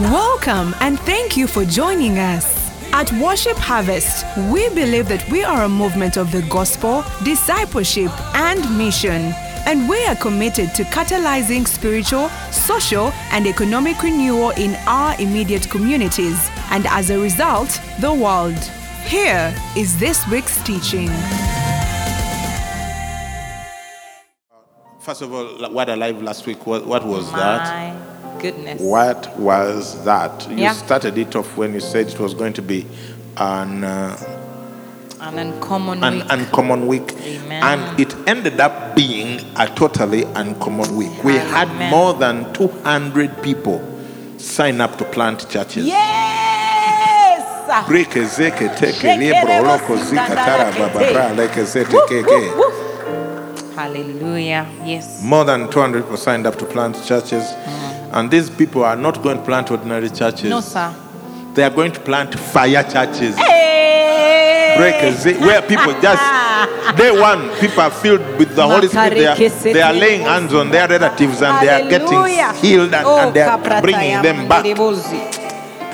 Welcome and thank you for joining us. At Worship Harvest, we believe that we are a movement of the gospel, discipleship, and mission. And we are committed to catalyzing spiritual, social, and economic renewal in our immediate communities, and as a result, the world. Here is this week's teaching. First of all, what I live last week, what was that? Goodness. What was that? You started it off when you said it was going to be an uncommon week. Amen. And it ended up being a totally uncommon week. We had more than 200 people sign up to plant churches. Yes! Hallelujah. Yes. More than 200 people signed up to plant churches. And these people are not going to plant ordinary churches. No, sir. They are going to plant fire churches. Hey! Where people just, day one, people are filled with the Holy Spirit. They are laying hands on their relatives and they are getting healed and they are bringing them back.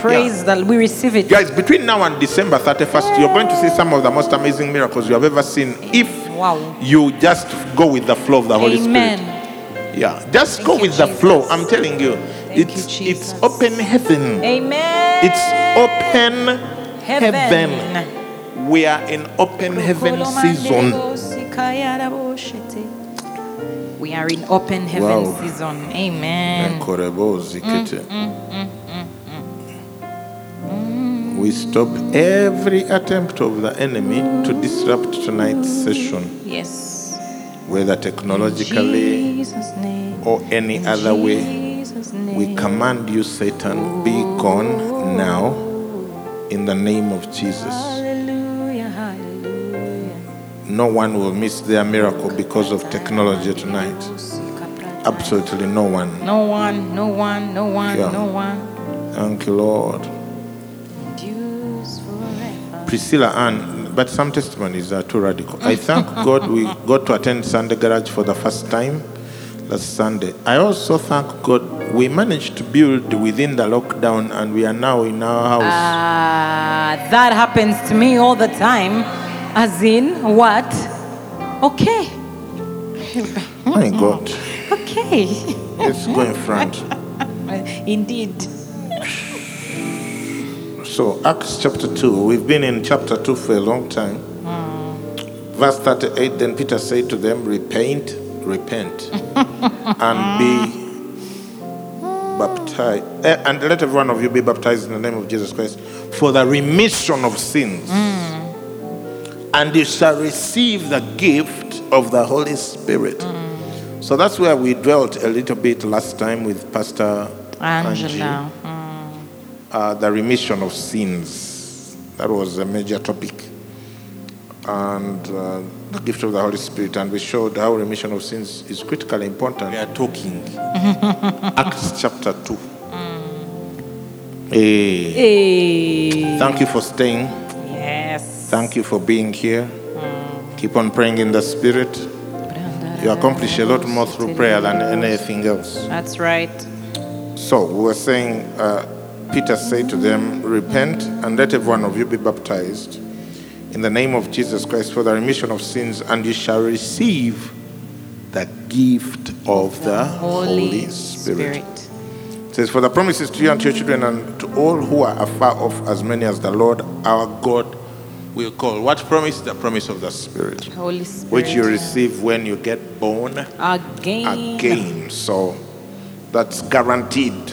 Praise that we receive it. Guys, between now and December 31st, you're going to see some of the most amazing miracles you have ever seen if you just go with the flow of the Holy Spirit. Yeah, just go with the flow. I'm telling you, it's open heaven. Amen. It's open heaven. We are in open heaven season. We are in open heaven season. Amen. We stop every attempt of the enemy to disrupt tonight's session. Yes. Whether technologically or any other way, we command you, Satan, be gone now in the name of Jesus. No one will miss their miracle because of technology tonight. Absolutely no one. No one, no one, no one, no one. Thank you, Lord. Priscilla Ann. But some testimonies are too radical. I thank God we got to attend Sunday Garage for the first time last Sunday. I also thank God we managed to build within the lockdown and we are now in our house. That happens to me all the time. As in, what? Okay. My God. Okay. Let's go in front. Indeed. So, Acts chapter 2, we've been in chapter 2 for a long time. Verse 38, then Peter said to them, repent, and be baptized. And let every one of you be baptized in the name of Jesus Christ for the remission of sins. And you shall receive the gift of the Holy Spirit. So that's where we dwelt a little bit last time with Pastor Angela. The remission of sins. That was a major topic. And the gift of the Holy Spirit. And we showed how remission of sins is critically important. We are talking. Acts chapter 2. Hey. Thank you for staying. Yes. Thank you for being here. Keep on praying in the Spirit. You accomplish a lot more through prayer than anything else. That's right. So, we were saying... Peter said to them, repent and let every one of you be baptized in the name of Jesus Christ for the remission of sins, and you shall receive the gift of the Holy Spirit. It says, for the promises to you and to your children and to all who are afar off, as many as the Lord our God will call. What promise? The promise of the Spirit. Holy Spirit. Which you receive when you get born again. So that's guaranteed.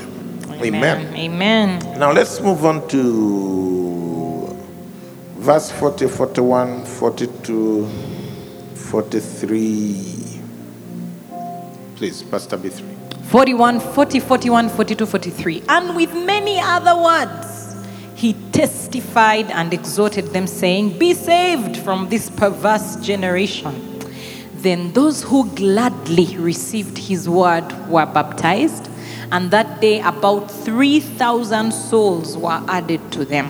Amen. Amen. Now let's move on to verse 40, 41, 42, 43. Please, Pastor B3. 41, 40, 41, 42, 43. And with many other words, he testified and exhorted them, saying, be saved from this perverse generation. Then those who gladly received his word were baptized, and that day about 3,000 souls were added to them.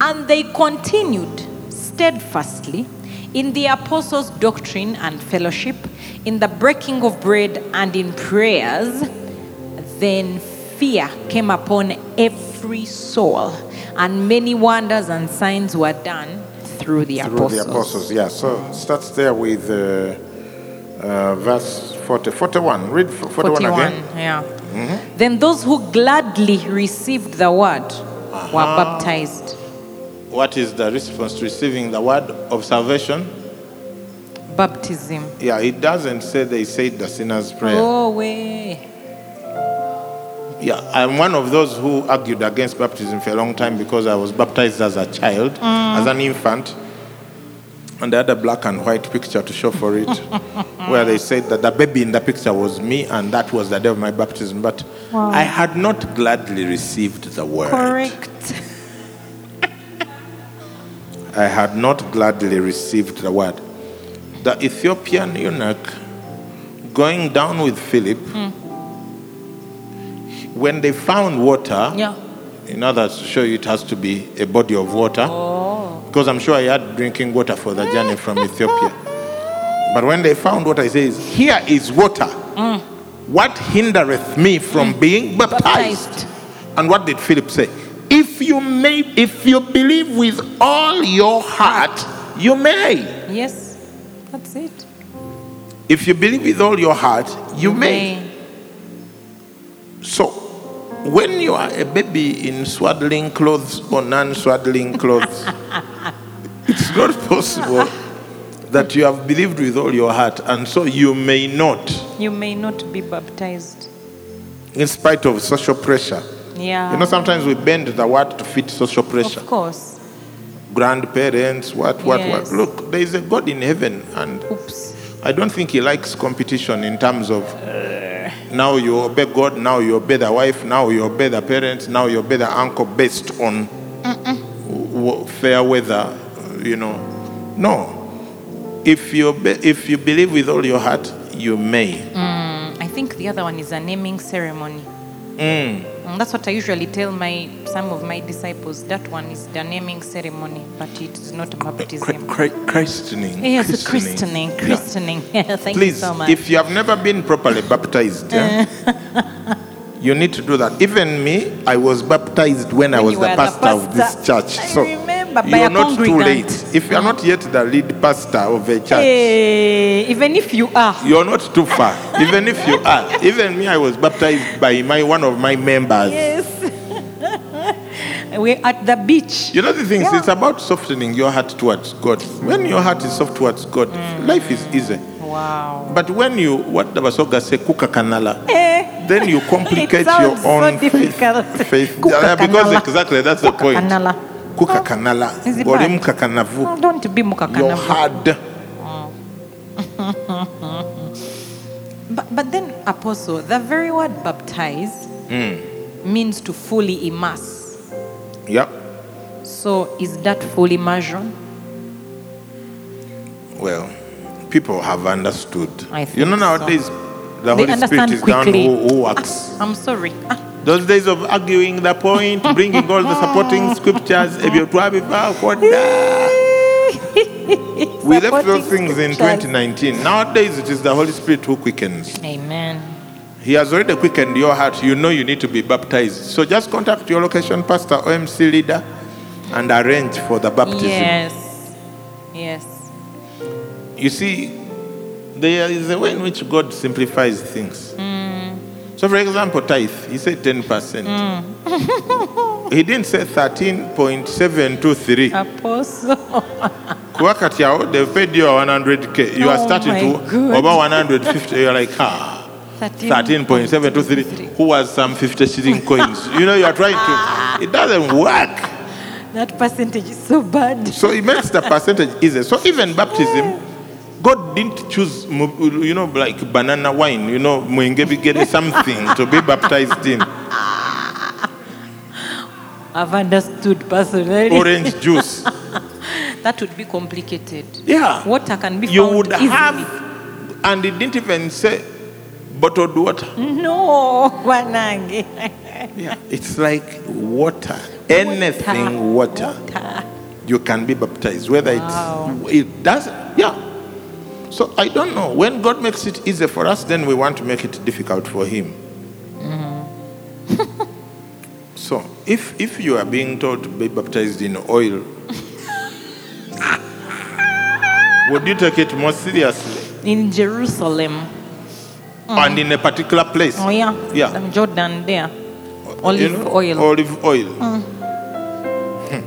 And they continued steadfastly in the apostles' doctrine and fellowship, in the breaking of bread and in prayers. Then fear came upon every soul, and many wonders and signs were done through the apostles. Through the apostles, yeah. So it starts there with verse 40, 41. Read 41 again. Yeah. Mm-hmm. Then those who gladly received the word were baptized. What is the response to receiving the word of salvation? Baptism. Yeah, it doesn't say they said the sinner's prayer. Oh, way. Yeah, I'm one of those who argued against baptism for a long time because I was baptized as a child, as an infant, and I had a black and white picture to show for it, where they said that the baby in the picture was me, and that was the day of my baptism. But wow. I had not gladly received the word. Correct. I had not gladly received the word. The Ethiopian eunuch going down with Philip, when they found water, in order to show you it has to be a body of water, because I'm sure I had drinking water for the journey from Ethiopia. But when they found water, he says, here is water. What hindereth me from being baptized? And what did Philip say? If you believe with all your heart, you may. Yes, that's it. If you believe with all your heart, you may. So, when you are a baby in swaddling clothes or non-swaddling clothes, it's not possible that you have believed with all your heart, and so you may not. You may not be baptized. In spite of social pressure. Yeah. You know, sometimes we bend the word to fit social pressure. Of course. Grandparents, what. Look, there is a God in heaven, and I don't think he likes competition in terms of now you obey God, now you obey the wife, now you obey the parents, now you obey the uncle based on fair weather, you know. No. If you believe with all your heart, you may. I think the other one is a naming ceremony. That's what I usually tell some of my disciples. That one is the naming ceremony, but it is not baptism. Christening. Yes, christening. Yeah. Thank you so much. If you have never been properly baptized, you need to do that. Even me, I was baptized when I was the pastor of this church. So you're not too late. If you're not yet the lead pastor of a church, even if you are, you're not too far. Even if you are, even me, I was baptized by one of my members. Yes, we're at the beach. You know the things. Yeah. It's about softening your heart towards God. When your heart is soft towards God, life is easy. Wow. But when you then you complicate your own faith. Because exactly that's the point. Don't be mukakanavu. You're hard. But then, apostle, the very word baptize means to fully immerse. Yeah. So is that full immersion? Well, people have understood. You know, nowadays, the Holy Spirit is down who works. I'm sorry. Those days of arguing the point, bringing all the supporting scriptures. We left those things in 2019. Nowadays, it is the Holy Spirit who quickens. Amen. He has already quickened your heart. You know you need to be baptized. So just contact your location pastor, OMC leader, and arrange for the baptism. Yes. Yes. You see, there is a way in which God simplifies things. So, for example, tithe, he said 10%. He didn't say 13.723. Apostle. They paid you 100K. You are starting to about 150. You're like, 13.723. Who has some 50 shilling coins? You know, you're trying to. It doesn't work. That percentage is so bad. So, it makes the percentage easier. So, even baptism. God didn't choose, you know, like banana wine, you know, Muengebi get something to be baptized in. I've understood personally. Orange juice. That would be complicated. Yeah. Water can be found easily. Have, and it didn't even say bottled water. No. Yeah, it's like water. Anything water. You can be baptized. Whether it does, So I don't know. When God makes it easy for us, then we want to make it difficult for him. So, if you are being told to be baptized in oil, would you take it more seriously? In Jerusalem. And in a particular place. Oh, yeah. Yeah. From Jordan there. Olive oil. Olive oil.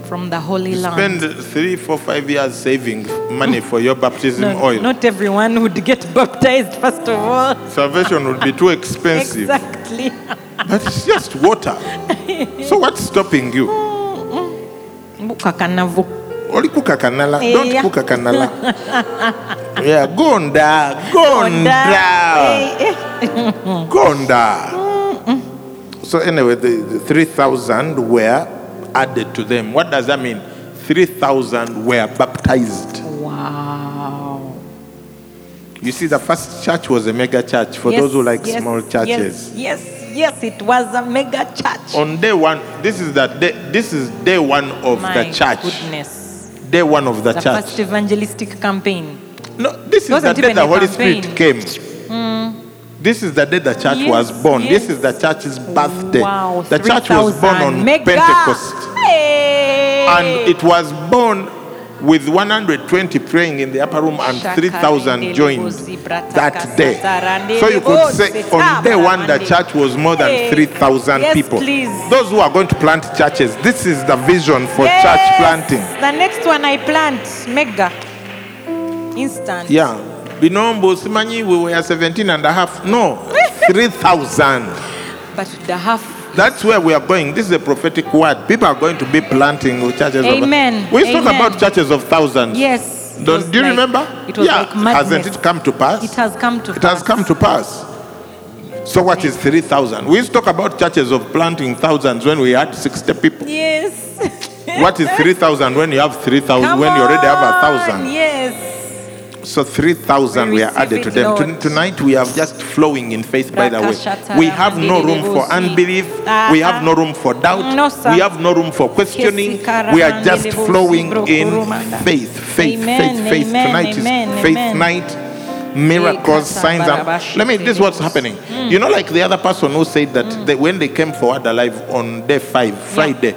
From the Holy Land. Spend 3, 4, 5 years saving money for your baptism oil. Not everyone would get baptized, first of all. Salvation would be too expensive. Exactly. But it's just water. So what's stopping you? Only cook a canala. Don't cook a canala. Yeah, Gonda. So anyway, the 3,000 were added to them. What does that mean? 3,000 were baptized. Wow. You see, the first church was a mega church for those who like small churches. Yes, it was a mega church. On day one, this is day one of the church. Goodness. Day one of the church. First evangelistic campaign. No, this is the day the Holy Spirit came. This is the day the church was born. Yes. This is the church's birthday. Wow, the church was born on Pentecost. Hey. And it was born with 120 praying in the upper room and 3,000 joined that day. So you could say on day one the church was more than 3,000 people. Please. Those who are going to plant churches, this is the vision for church planting. The next one I plant, mega. Instant. Yeah. Binombo, Simanyi, we were 17 and a half. No, 3,000. But the half. That's where we are going. This is a prophetic word. People are going to be planting churches. Amen. We talk about churches of thousands. Yes. Do you remember? It was like madness. Hasn't it come to pass? It has come to pass. It has come to pass. So what is 3,000? We used to talk about churches of planting thousands when we had 60 people. Yes. What is 3,000 when you have 3,000? When you already have 1,000? Yes. So 3,000 we are added to them. Tonight we are just flowing in faith, by the way. We have no room for unbelief. We have no room for doubt. We have no room for questioning. We are just flowing in faith. Faith. Tonight is faith night. Miracles, signs. This is what's happening. You know, like the other person who said that when they came forward alive on day 5, Friday,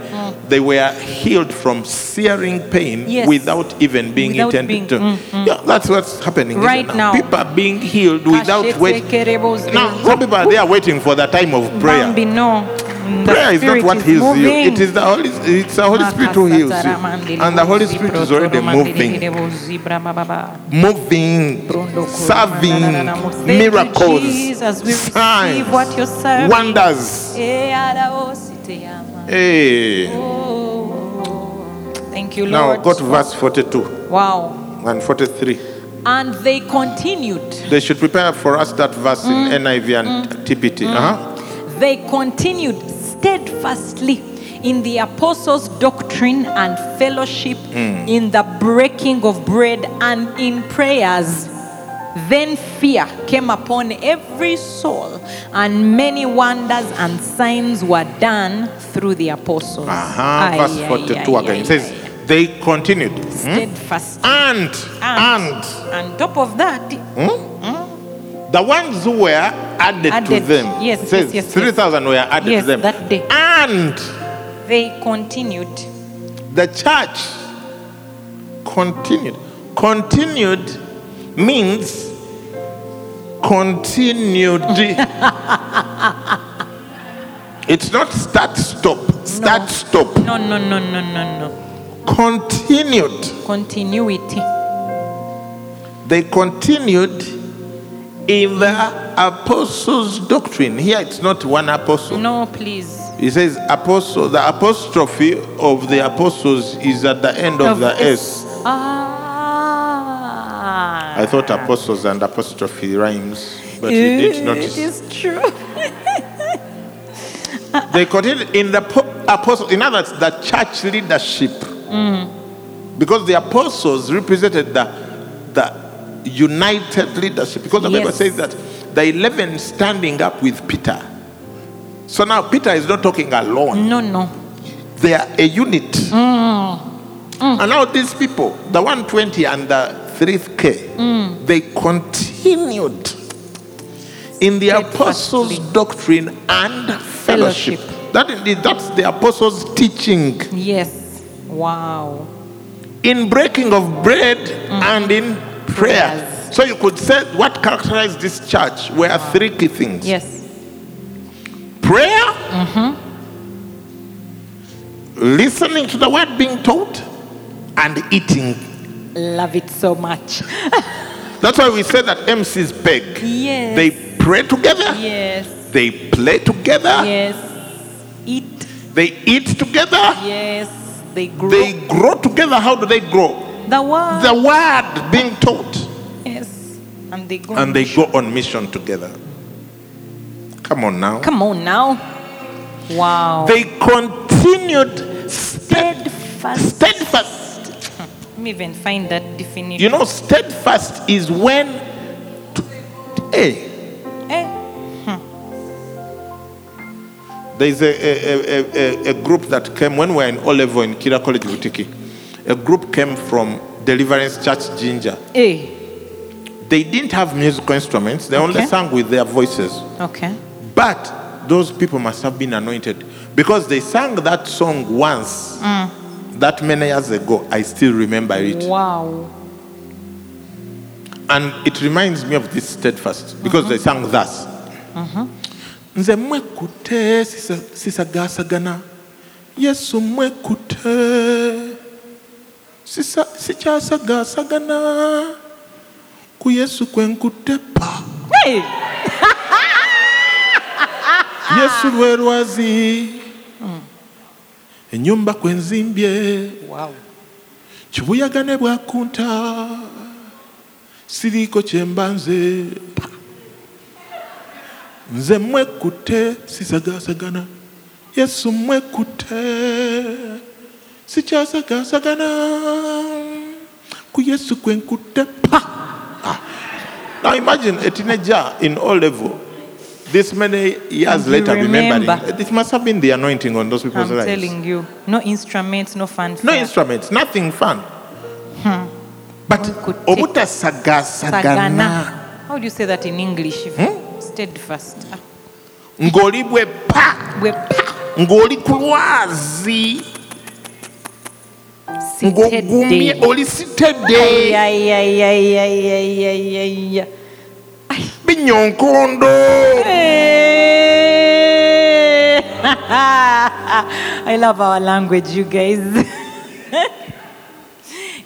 they were healed from searing pain without even being intended to. Yeah, that's what's happening right now. People are being healed without waiting. Now, some people are there waiting for the time of prayer. Prayer is not what heals you. It is the Holy Spirit who heals you. And the Holy Spirit is already moving, serving, miracles, signs, wonders. Hey. Thank you, Lord. Now go to verse 42. Wow. And 43. And they continued. They should prepare for us that verse in NIV and TPT. They continued steadfastly in the apostles' doctrine and fellowship, in the breaking of bread and in prayers. Then fear came upon every soul, and many wonders and signs were done through the apostles. Verse 42 again. It says, they continued. Steadfast. And on top of that, the ones who were added to them. Yes, says yes, 3,000 were added to them. That day. And they continued. The church continued. Continued means continued. It's not start, stop. Start, stop. No. Continued. Continuity. They continued in the apostles' doctrine. Here it's not one apostle. No, please. It says apostle. The apostrophe of the apostles is at the end of the S. I thought apostles and apostrophe rhymes, but you did not. It is true. They continue in the apostles. In other words, the church leadership. Because the apostles represented the united leadership, because the Bible says that the 11 standing up with Peter. So now Peter is not talking alone. No. They are a unit. And now these people, the 120 and the 3K, they continued in the apostles' doctrine and fellowship. That's the apostles' teaching. Yes. Wow. In breaking of bread and in prayer. Prayers. So you could say what characterized this church were three key things. Yes. Prayer. Listening to the word being taught and eating. Love it so much. That's why we say that MCs peg. Yes. They pray together. Yes. They play together. Yes. Eat. They eat together. Yes. They grow. They grow together. How do they grow? The word. The word being taught. Yes. And they go. And they go on mission together. Come on now. Come on now. Wow. They continued steadfast. Steadfast. Let me even find that definition. You know, steadfast is when. There's a group that came when we were in Olevo in Kira College, Butiki. A group came from Deliverance Church, Ginger. They didn't have musical instruments. They only sang with their voices. Okay. But those people must have been anointed because they sang that song once that many years ago. I still remember it. Wow. And it reminds me of this steadfast because they sang thus. Hey! Wow. Now imagine a teenager in Olevo, this many years later, remembering. It must have been the anointing on those people's lives. I'm telling you, no instruments, no fun. No instruments, nothing fun. But Obuta Saga Sagana. How do you say that in English? Steadfast. Ngoli bwepa. Ngoli kuwazi. Ngogumi olisitede. Binyonkondo. I love our language, you guys.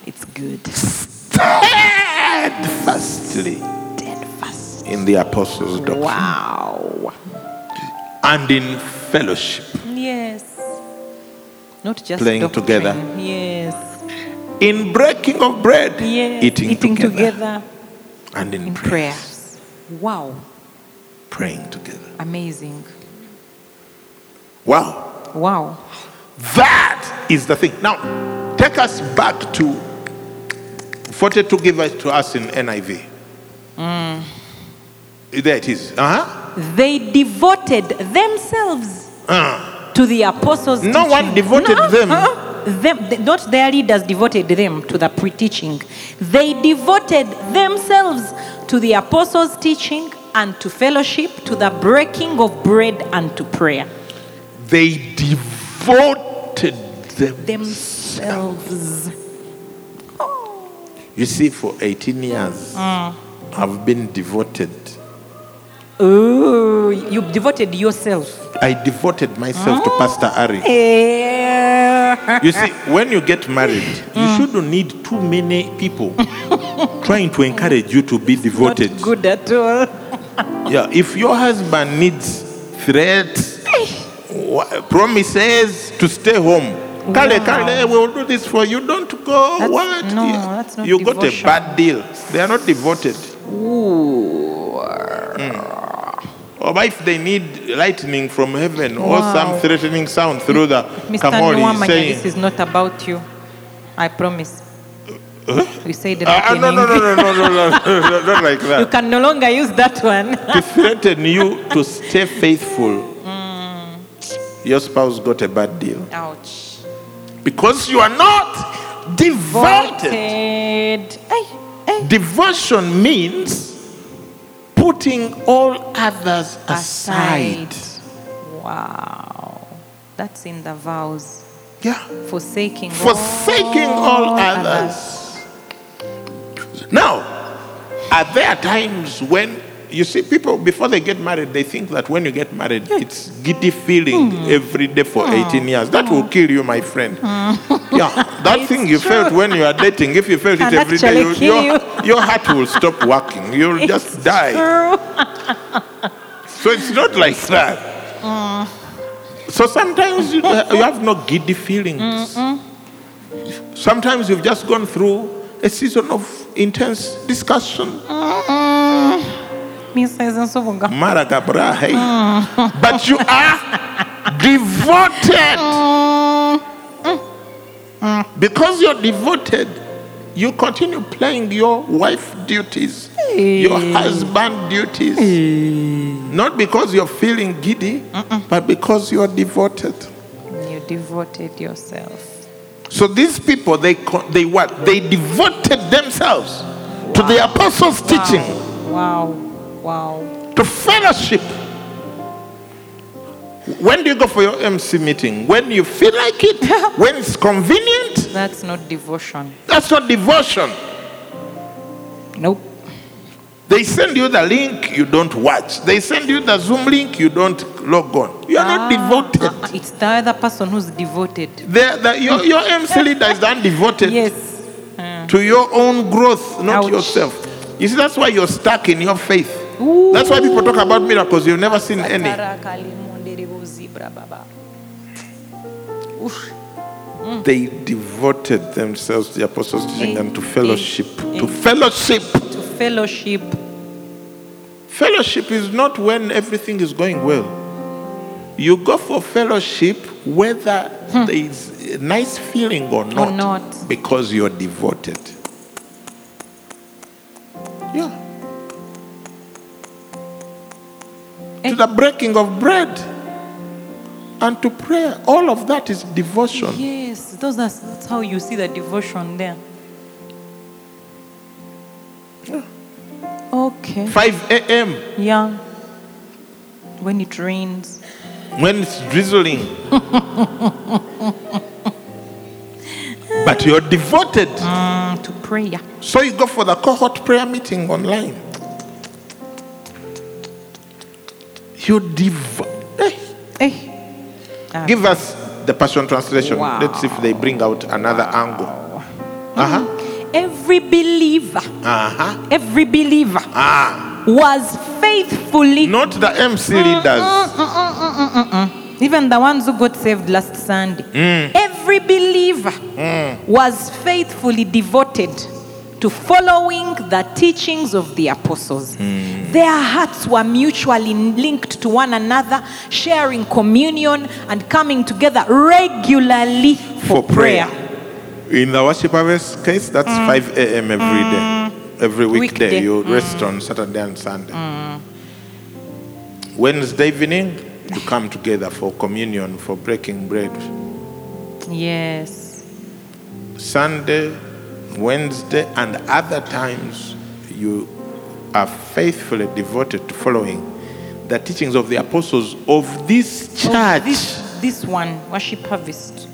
It's good. Steadfastly in the apostles' doctrine. Wow. And in fellowship. Yes. Not just playing doctrine. Together. Yes. In breaking of bread. Yes. Eating together. And in prayers. Wow. Praying together. Amazing. Wow. Wow. That is the thing. Now, take us back to 42 given to us in NIV. There it is. They devoted themselves to the apostles' teaching. No one devoted them. Not their leaders devoted them to the pre-teaching. They devoted themselves to the apostles' teaching and to fellowship, to the breaking of bread and to prayer. They devoted themselves. You see, for 18 years, I've been devoted. Oh, you devoted yourself. I devoted myself to Pastor Ari. You see, when you get married, you shouldn't need too many people trying to encourage you to be devoted. Not good at all. Yeah, if your husband needs threats, promises to stay home, Kale, we'll do this for you. Don't go. That's, what? No, that's not you devotion. Got a bad deal. They are not devoted. Ooh. Or if they need lightning from heaven or some threatening sound through the Kamori saying, this is not about you. I promise. You say the no, not like that. You can no longer use that one. To threaten you to stay faithful. Your spouse got a bad deal. Ouch. Because you are not devoted. Devotion means putting all others aside. Wow. That's in the vows. Yeah. Forsaking all others. Now, are there times when, you see, people, before they get married, they think that when you get married, it's giddy feeling every day for 18 years. That will kill you, my friend. Yeah, that thing you felt when you are dating, if you felt it every day, your heart will stop working. You'll just die. So it's not like that. So sometimes you have no giddy feelings. Sometimes you've just gone through a season of intense discussion. But you are devoted. Because you're devoted, you continue playing your wife duties, your husband duties. Not because you're feeling giddy, but because you're devoted. You devoted yourself. So these people, they what? They devoted themselves to the apostles' teaching. Wow. To fellowship. When do you go for your MC meeting? When you feel like it? When it's convenient? That's not devotion. Nope. They send you the link, you don't watch. They send you the Zoom link, you don't log on. You're not devoted. It's the other person who's devoted. Your MC leader is undevoted to your own growth, not yourself. You see, that's why you're stuck in your faith. Ooh. That's why people talk about miracles. You've never seen any. They devoted themselves to the apostles' teaching and to fellowship. Fellowship is not when everything is going well. You go for fellowship whether there is a nice feeling or not. Because you're devoted. To the breaking of bread and to prayer, all of that is devotion. Yes, that's how you see the devotion there. Yeah. Okay. 5 a.m. Yeah. When it rains. When it's drizzling. But you're devoted to prayer. So you go for the cohort prayer meeting online. You're devoted. Give us the Passion Translation. Wow. Let's see if they bring out another angle. Every believer was faithfully. Not the MC leaders. Even the ones who got saved last Sunday. Every believer was faithfully devoted to following the teachings of the apostles. Their hearts were mutually linked to one another, sharing communion and coming together regularly for prayer. In the Worship Harvest case, that's 5 a.m. every day. Every weekday, you rest on Saturday and Sunday. Wednesday evening, you come together for communion, for breaking bread. Yes. Sunday, Wednesday, and other times, you are faithfully devoted to following the teachings of the apostles of this church. This one, Worship Harvest.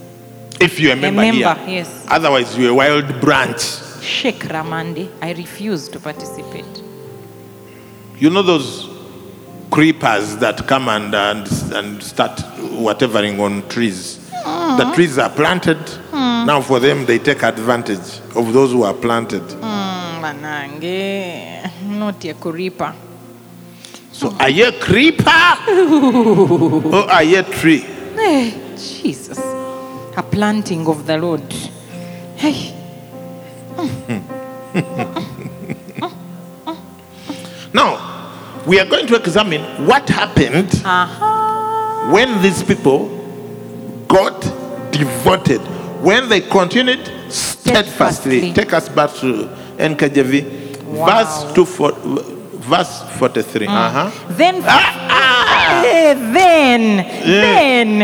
If you remember here. Yes. Otherwise, you're a wild branch. Sheikh Ramandi, I refuse to participate. You know those creepers that come and start whatevering on trees? The trees are planted. Now for them, they take advantage of those who are planted. Not a creeper. So are you a creeper or are you a tree? Jesus. A planting of the Lord. Hey. Now, we are going to examine what happened when these people got devoted, when they continued steadfastly. Take us back to NKJV. Wow. Verse 43. Then.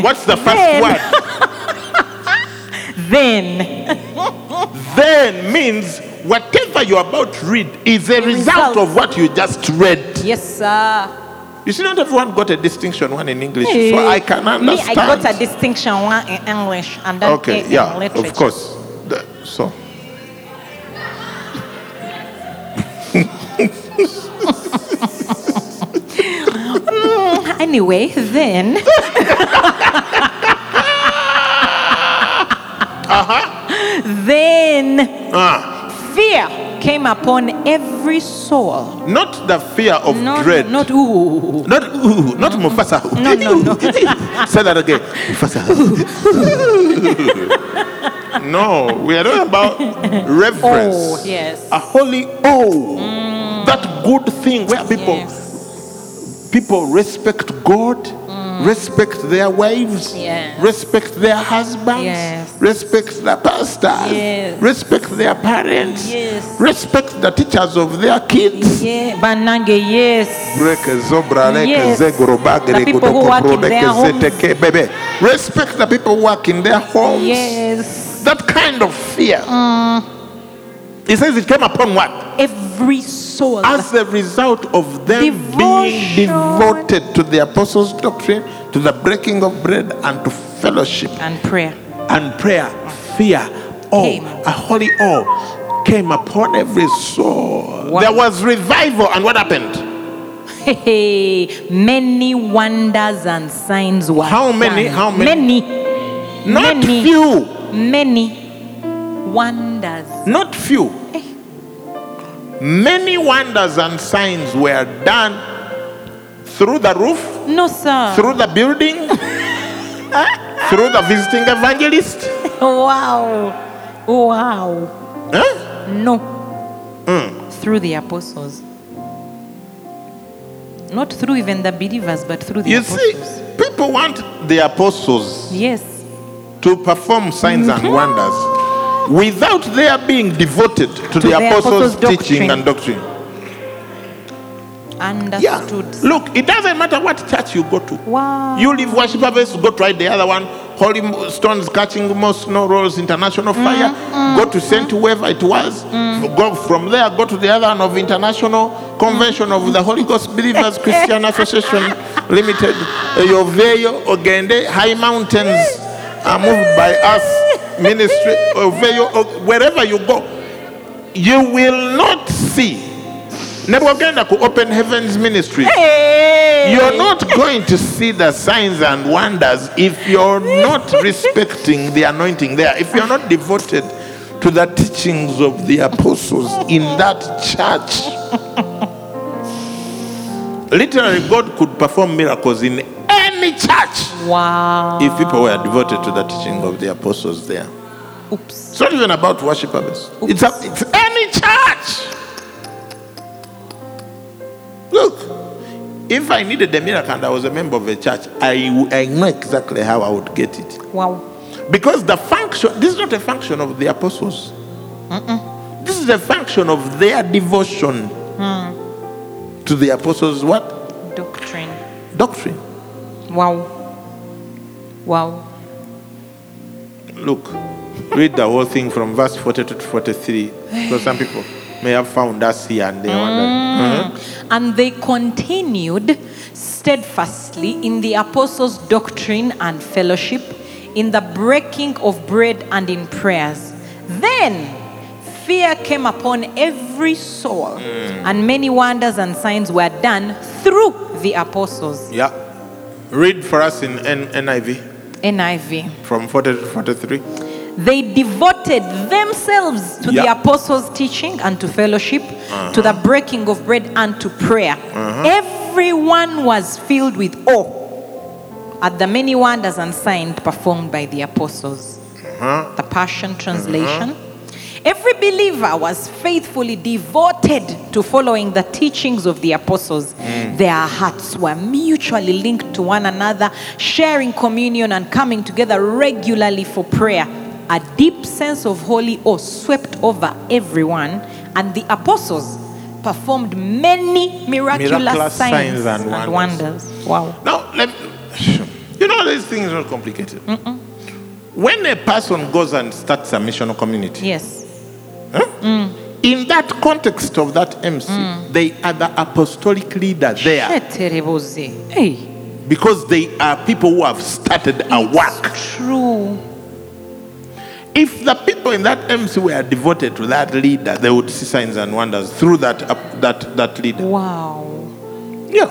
What's the first word? Then. Then means whatever you're about to read is a result of what you just read. Yes, sir. You see, not everyone got a distinction one in English, so I can understand. Me, I got a distinction one in English, and then in literature. Of course. So. Anyway, then. Fear came upon every soul. Not the fear of dread. Not ooh. Not ooh. Not Mufasa. No. Say that again. Mufasa. No, we are talking about reverence. Oh, yes. A holy that good thing where people respect God, respect their wives, respect their husbands, respect their pastors, respect their parents, respect the teachers of their kids. The people who work in their homes. Respect the people who work in their homes. Yes. That kind of fear. It says it came upon what? Every soul. As a result of them being devoted to the apostles' doctrine, to the breaking of bread, and to fellowship. And prayer. Fear. A holy awe came upon every soul. Wow. There was revival. And what happened? Many wonders and signs were How many? Not few. Many. Wonders. Not few. Many wonders and signs were done through the roof. No, sir. Through the building. Through the visiting evangelist. Wow. Huh? No. Through the apostles. Not through even the believers, but through the apostles. You see, people want the apostles. Yes. To perform signs and wonders. Without their being devoted to the apostles' teaching and doctrine. Understood. Yeah. Look, it doesn't matter what church you go to. Wow. You leave Worship Harvest, go try the other one. Holy Stones Catching Most Snow Rolls International Fire. Go to St. Whoever it was. Go from there, go to the other one of International Convention of the Holy Ghost Believers Christian Association Limited. Yoveyo, Ogende, High Mountains are moved by us. Ministry, wherever you go, you will not see Open Heavens Ministry. You're not going to see the signs and wonders if you're not respecting the anointing there, if you're not devoted to the teachings of the apostles in that church. Literally, God could perform miracles in any church. Wow. If people were devoted to the teaching of the apostles there. Oops. It's not even about Worship Harvest. It's any church. Look, if I needed a miracle and I was a member of a church, I know exactly how I would get it. Wow. Because the function, this is not a function of the apostles. This is a function of their devotion to the apostles' what? Doctrine. Wow. Look, read the whole thing from verse 40 to 43. Because some people may have found us here and they wondered. And they continued steadfastly in the apostles' doctrine and fellowship, in the breaking of bread and in prayers. Then fear came upon every soul, and many wonders and signs were done through the apostles. Yeah. Read for us in NIV. From 40 to 43. They devoted themselves to the apostles' teaching and to fellowship, to the breaking of bread and to prayer. Everyone was filled with awe at the many wonders and signs performed by the apostles. The Passion Translation. Every believer was faithfully devoted to following the teachings of the apostles. Their hearts were mutually linked to one another, sharing communion and coming together regularly for prayer. A deep sense of holy awe swept over everyone, and the apostles performed many miraculous signs and wonders. Wow. Now, you know, these things are not complicated. When a person goes and starts a missional community, In that context of that MC, they are the apostolic leader there. Hey. Because they are people who have started a work. True. If the people in that MC were devoted to that leader, they would see signs and wonders through that leader. Wow. Yeah.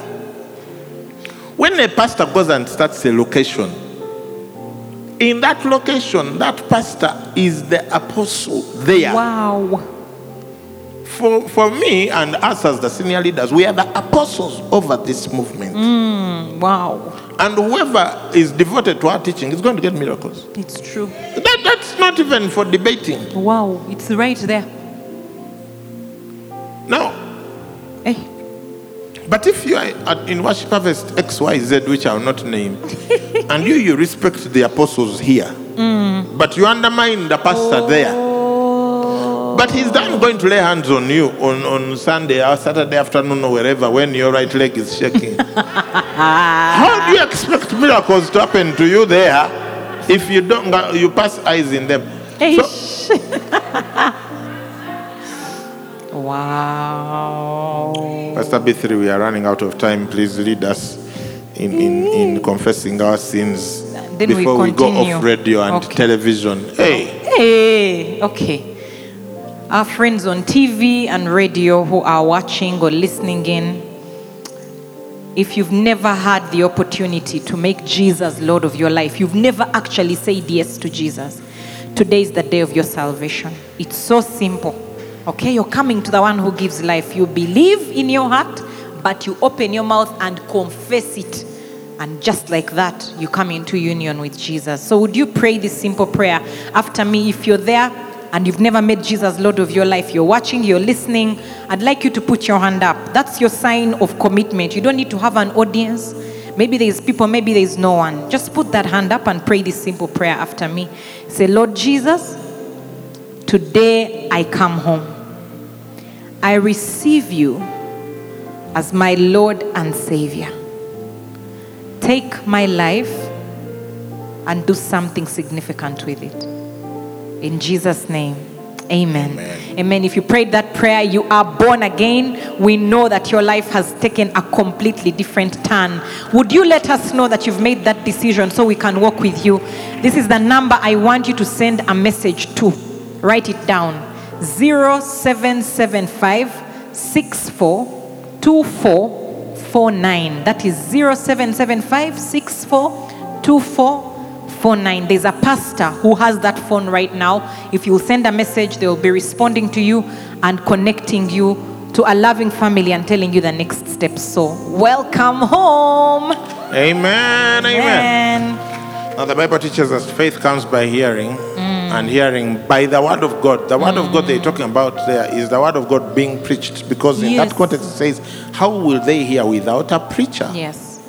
When a pastor goes and starts a location, in that location, that pastor is the apostle there. Wow. For me and us as the senior leaders, we are the apostles over this movement. Wow. And whoever is devoted to our teaching is going to get miracles. It's true. That's not even for debating. Wow, it's right there. No. Hey. But if you are in Worship Harvest XYZ, which I will not name, and you respect the apostles here, but you undermine the pastor there. But he's not going to lay hands on you on Sunday or Saturday afternoon or wherever when your right leg is shaking. How do you expect miracles to happen to you there if you don't pass eyes in them? So, wow. Pastor B3, we are running out of time. Please lead us in confessing our sins then before we go off radio and television. Hey. Okay. Our friends on TV and radio who are watching or listening in, if you've never had the opportunity to make Jesus Lord of your life, you've never actually said yes to Jesus, today is the day of your salvation. It's so simple. Okay, you're coming to the one who gives life. You believe in your heart, but you open your mouth and confess it. And just like that, you come into union with Jesus. So would you pray this simple prayer after me? If you're there, and you've never made Jesus Lord of your life, you're watching, you're listening, I'd like you to put your hand up. That's your sign of commitment. You don't need to have an audience. Maybe there's people, maybe there's no one. Just put that hand up and pray this simple prayer after me. Say, Lord Jesus, today I come home. I receive you as my Lord and Savior. Take my life and do something significant with it. In Jesus' name, amen. If you prayed that prayer, you are born again. We know that your life has taken a completely different turn. Would you let us know that you've made that decision so we can walk with you? This is the number I want you to send a message to. Write it down. 0775-642449. That is 0775-642449. There's a pastor who has that phone right now. If you'll send a message, they'll be responding to you and connecting you to a loving family and telling you the next steps. So, welcome home. Amen. Now, the Bible teaches us faith comes by hearing, and hearing by the word of God. The word of God they're talking about there is the word of God being preached, because in that context it says, how will they hear without a preacher? Yes.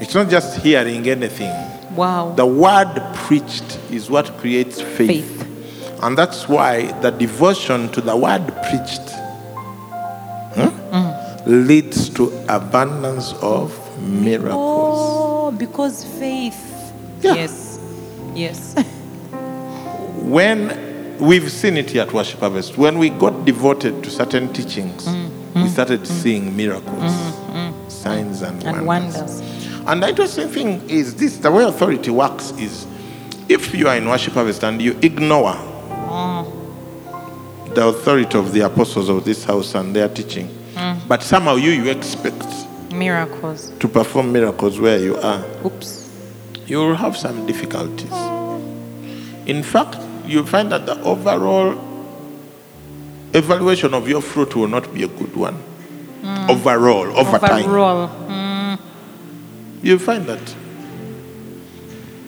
It's not just hearing anything. Wow. The word preached is what creates faith. And that's why the devotion to the word preached leads to abundance of miracles. Oh, because faith. Yeah. Yes. When we've seen it here at Worship Harvest, when we got devoted to certain teachings, we started seeing miracles, signs and wonders. And the interesting thing is this, the way authority works is, if you are in Worship Harvest and you ignore the authority of the apostles of this house and their teaching, but somehow you expect miracles to perform miracles where you are, you will have some difficulties. In fact, you find that the overall evaluation of your fruit will not be a good one. Overall, over time. You find that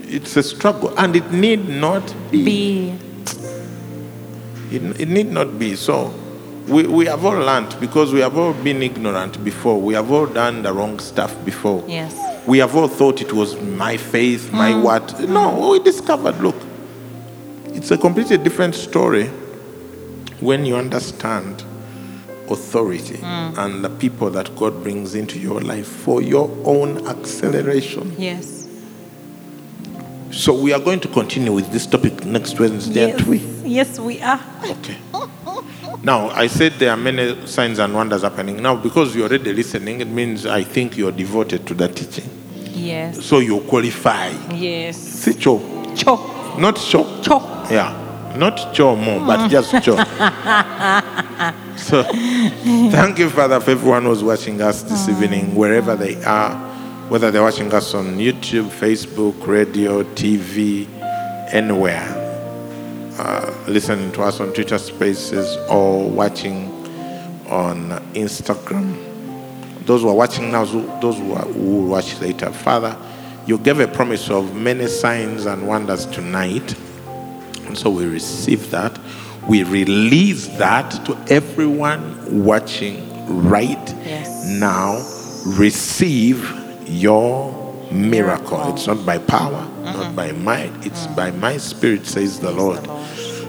it's a struggle, and it need not be. It need not be. So we have all learned, because we have all been ignorant before. We have all done the wrong stuff before. Yes. We have all thought it was my faith, my what. No, we discovered, look, it's a completely different story when you understand authority and the people that God brings into your life for your own acceleration. Yes. So we are going to continue with this topic next Wednesday, aren't we? Yes, we are. Okay. Now, I said there are many signs and wonders happening. Now, because you're already listening, it means I think you're devoted to the teaching. Yes. So you qualify. Yes. See, cho. Cho. Not cho. Cho. Yeah. Not cho more, but just cho. So, thank you, Father, for everyone who's watching us this evening, wherever they are, whether they're watching us on YouTube, Facebook, radio, TV, anywhere. Listening to us on Twitter Spaces or watching on Instagram. Those who are watching now, those who will watch later. Father, you gave a promise of many signs and wonders tonight. And so we receive that. We release that to everyone watching right now. Receive your miracle. It's not by power, not by might. It's by my spirit, says the Lord.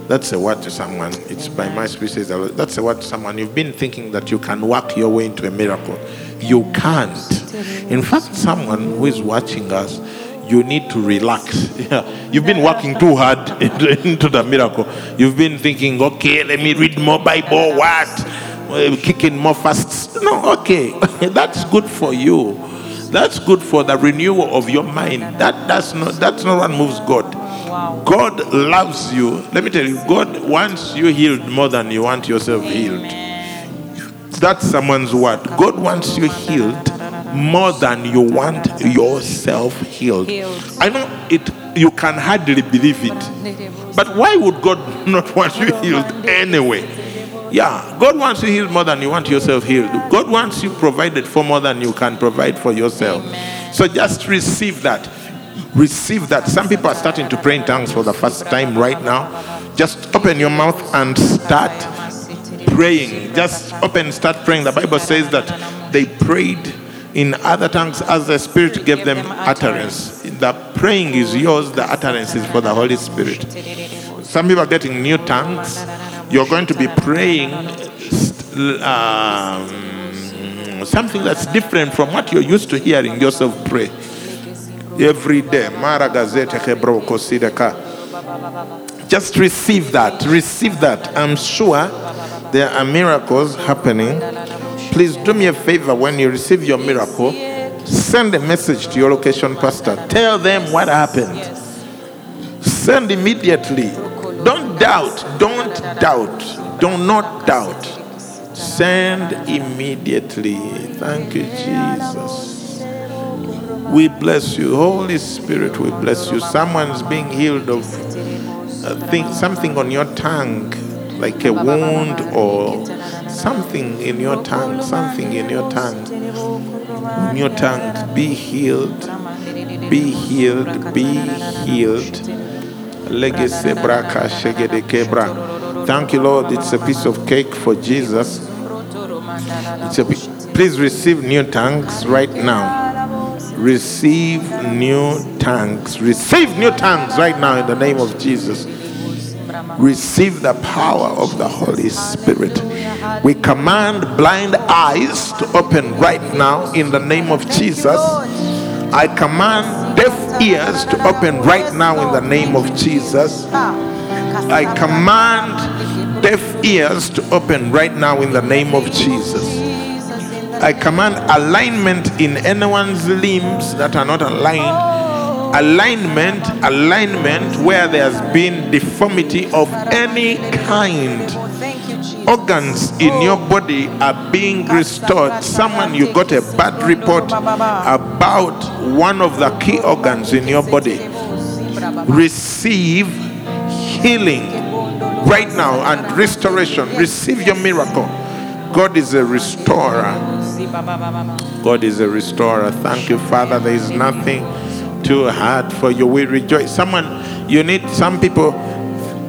That's a word to someone. It's by my spirit, says the Lord. That's a word to someone. You've been thinking that you can work your way into a miracle. You can't. In fact, someone who is watching us, you need to relax. Yeah. You've been working too hard into the miracle. You've been thinking, okay, let me read more Bible, what? Kicking more fasts. No, okay. That's good for you. That's good for the renewal of your mind. That's not what moves God. Wow. God loves you. Let me tell you, God wants you healed more than you want yourself healed. That's someone's word. God wants you healed more than you want yourself healed. I know it. You can hardly believe it. But why would God not want you healed anyway? Yeah, God wants you healed more than you want yourself healed. God wants you provided for more than you can provide for yourself. Amen. So just receive that. Receive that. Some people are starting to pray in tongues for the first time right now. Just open your mouth and start praying. Just open, start praying. The Bible says that they prayed in other tongues as the Spirit gave them utterance. The praying is yours, the utterance is for the Holy Spirit. Some people are getting new tongues. You're going to be praying something that's different from what you're used to hearing yourself pray every day. Just receive that. Receive that. I'm sure there are miracles happening. Please do me a favor when you receive your miracle, send a message to your location pastor. Tell them what happened. Send immediately. Don't doubt. Don't doubt. Do not doubt. Send immediately. Thank you, Jesus. We bless you. Holy Spirit, we bless you. Someone's being healed of something on your tongue, like a wound or something in your tongue, something in your tongue. In your tongue. Be healed. Be healed. Be healed. Thank you, Lord. It's a piece of cake for Jesus. Please receive new tongues right now. Receive new tongues. Receive new tongues right now in the name of Jesus. Receive the power of the Holy Spirit. We command blind eyes to open right now in the name of Jesus. I command deaf ears to open right now in the name of Jesus. I command deaf ears to open right now in the name of Jesus. I command alignment in anyone's limbs that are not aligned. Alignment where there's been deformity of any kind. Organs in your body are being restored. Someone, you got a bad report about one of the key organs in your body. Receive healing right now and restoration. Receive your miracle. God is a restorer. God is a restorer. Thank you, Father. There is nothing too hard for you. We rejoice. Someone, you need some people.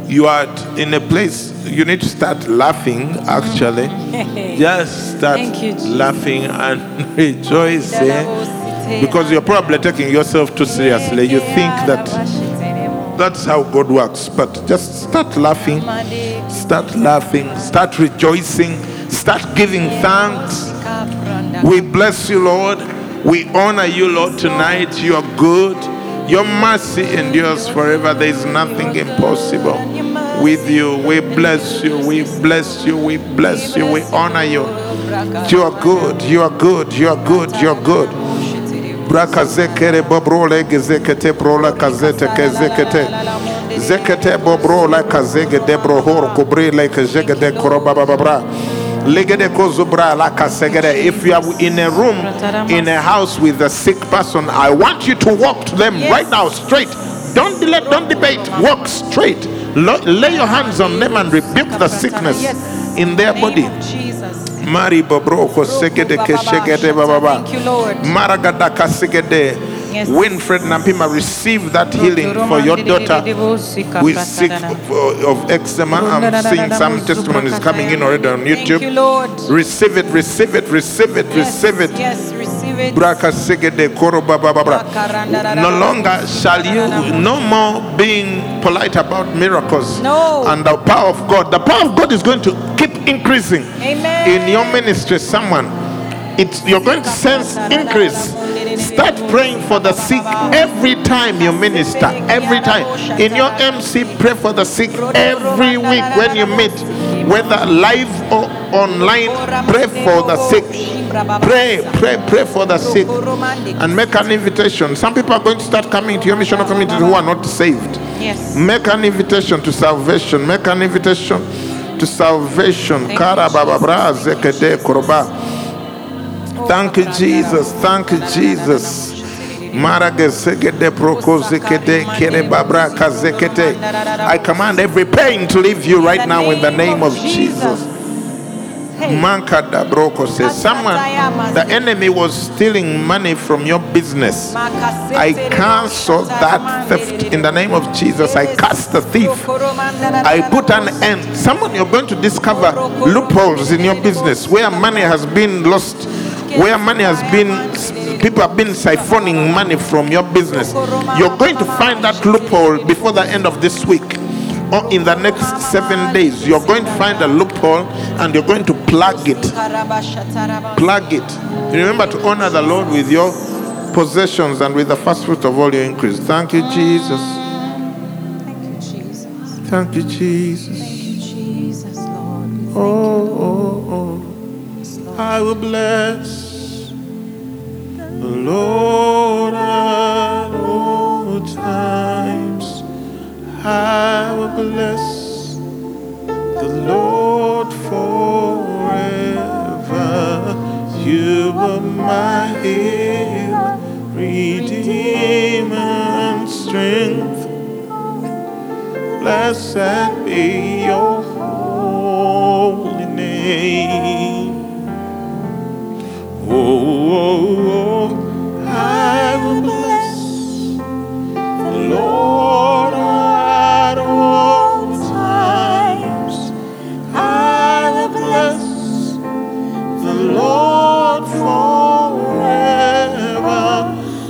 You are in a place, you need to start laughing, actually. Just start laughing and rejoicing. Because you're probably taking yourself too seriously. You think that's how God works. But just start laughing. Start laughing. Start rejoicing. Start giving thanks. We bless you, Lord. We honor you, Lord, tonight. You are good. Your mercy endures forever. There is nothing impossible. with you. We bless you. We bless you. We bless you. We honor you. You are good. You are good. You are good. You are good. Brakazekere bobrole gezekete prola kazete kezekete zekete bobro la kazege debro hor kubre la kazegede koroba babra. If you are in a room, in a house with a sick person, I want you to walk to them right now, straight. Don't delay, don't debate. Walk straight. Lay your hands on them and rebuke the sickness in their body. Mari Bobroko Segede Keshegede Baba Maragada Kasegede. Winfred Nampima, receive that healing for your daughter who is sick of eczema. I'm seeing some testimonies coming in already on YouTube. Receive it, receive it, receive it, receive it. No longer shall you, no more being polite about miracles. No. And the power of God. The power of God is going to keep increasing. Amen. In your ministry, someone. You're going to sense increase. Start praying for the sick every time you minister. Every time. In your MC, pray for the sick every week when you meet. Whether live or online, pray for the sick. Pray, pray, pray for the sick. And make an invitation. Some people are going to start coming to your missional community who are not saved. Yes. Make an invitation to salvation. Make an invitation to salvation. Kara bababra zekede koroba. Thank you, Jesus. Thank you, Jesus. I command every pain to leave you right now in the name of Jesus. Someone, the enemy was stealing money from your business. I cancel that theft in the name of Jesus. I cast the thief. I put an end. Someone, you're going to discover loopholes in your business where money has been lost. Where money has been, people have been siphoning money from your business. You're going to find that loophole before the end of this week or in the next 7 days. You're going to find a loophole and you're going to plug it. Plug it. Remember to honor the Lord with your possessions and with the first fruit of all your increase. Thank you, Jesus. Thank you, Jesus. Thank you, Jesus. Thank you, Jesus, Lord. Oh, oh, oh. I will bless the Lord at all times. I will bless the Lord forever. You are my healer, redeemer, and strength. Blessed be your holy name. Oh, oh, oh, I will bless the Lord at all times. I will bless the Lord forever.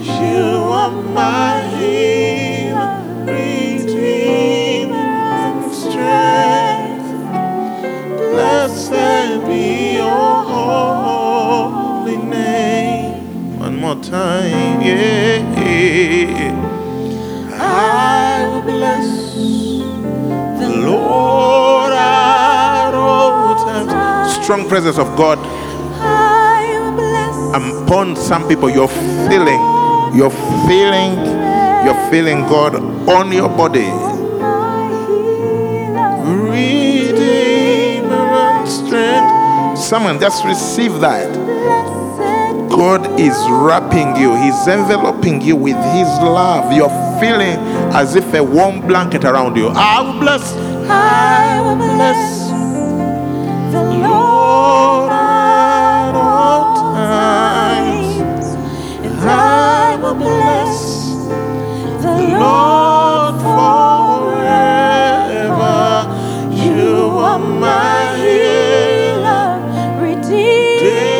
You are my healer, redeemer, and strength. Blessed be your holy name. One more time, yeah. I will bless the Lord at all times. Strong presence of God. I will bless. Upon some people, you're feeling God on your body. Redeemer and strength. Someone just receive that. God is wrapping you. He's enveloping you with his love. You're feeling as if a warm blanket around you. I will bless the Lord at all times. And I will bless the Lord forever. You are my healer, redeemer.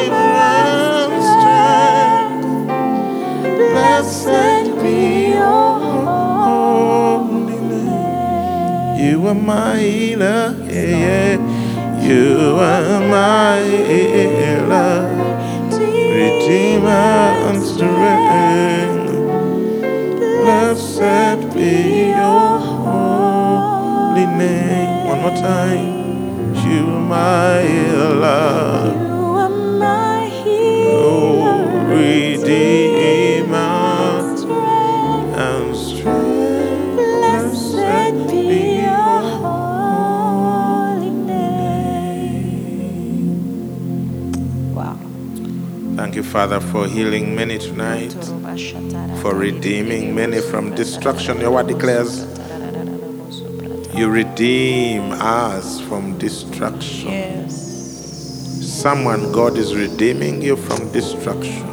Blessed be your holy name. You are my healer, yeah, yeah. You are my healer, redeemer and strength. Blessed be your holy name. shine. You are my love. You are my healer. Oh, Redeemer and strength. Blessed be your holy name. Wow. Thank you, Father, for healing many tonight, for redeeming many from destruction. Your word declares, you redeem us from destruction. Yes. Someone, God is redeeming you from destruction.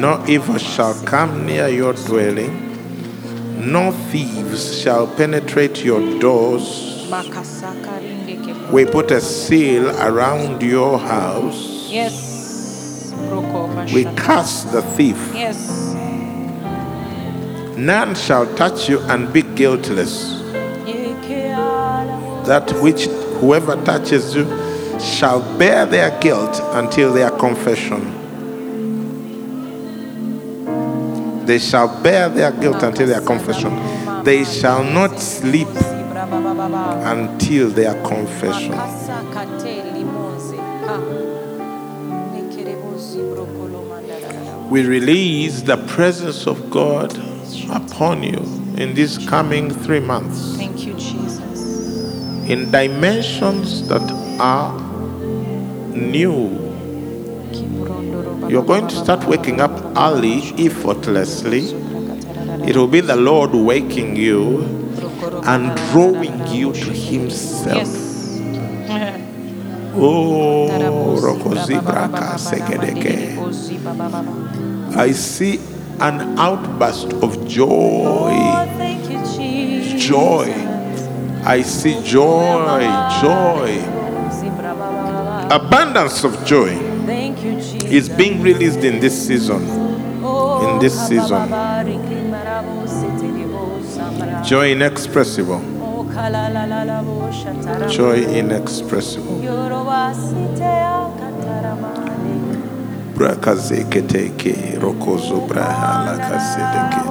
No evil shall come near your dwelling. No thieves shall penetrate your doors. We put a seal around your house. Yes. We curse the thief. Yes. None shall touch you and be guiltless. That which whoever touches you shall bear their guilt until their confession. They shall bear their guilt until their confession. They shall not sleep until their confession. We release the presence of God upon you in these coming 3 months. Thank you, Jesus. In dimensions that are new. You're going to start waking up early, effortlessly. It will be the Lord waking you and drawing you to Himself. Yes. Oh, Rokozibraka Segedeke. I see an outburst of joy. Joy. I see joy, joy. Abundance of joy is being released in this season. In this season. Joy inexpressible. Joy inexpressible. Brakazeketeke, rokozo brahala kasedeke.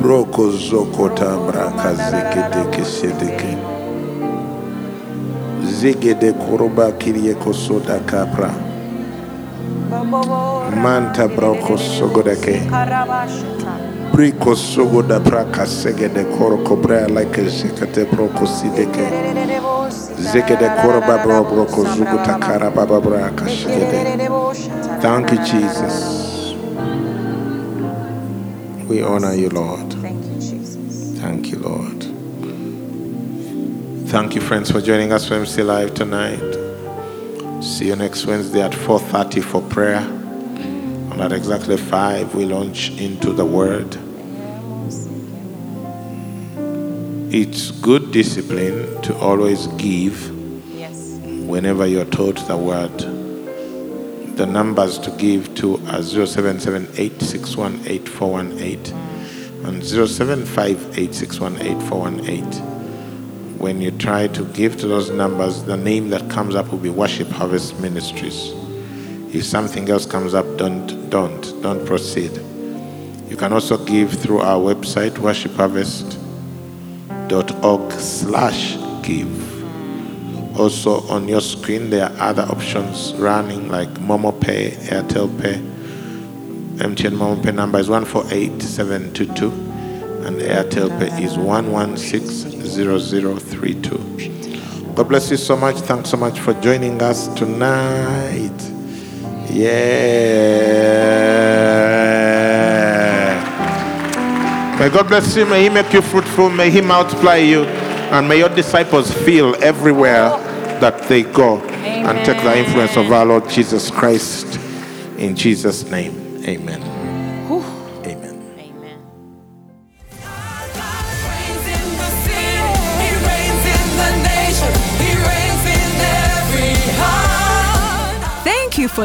Broko zokota braka zekedeke sedeke. Zegede koroba kirieko soda kapra. Manta broko sogodeke. Briko sogoda braka segede koroko bra like zekete broko sideke. Zegede koroba broko zogota karababa braka segede. Thank you, Jesus. We honor you, Lord. Thank you, Jesus. Thank you, Lord. Thank you, friends, for joining us for MC Live tonight. See you next Wednesday at 4:30 for prayer. And at exactly 5, we launch into the Word. It's good discipline to always give. Yes. Whenever you're taught the Word. The numbers to give to are 0778618418 and 0758618418. When you try to give to those numbers, the name that comes up will be Worship Harvest Ministries. If something else comes up, don't proceed. You can also give through our website, worshipharvest.org/give. Also on your screen, there are other options running like MomoPay, AirtelPay. MTN MomoPay number is 148722 and AirtelPay is 1160032. God bless you so much. Thanks so much for joining us tonight. Yeah. May God bless you. May He make you fruitful. May He multiply you. And may your disciples feel everywhere that they go. Amen. And take the influence of our Lord Jesus Christ. In Jesus' name, amen. Whew. Amen. Amen. Thank you for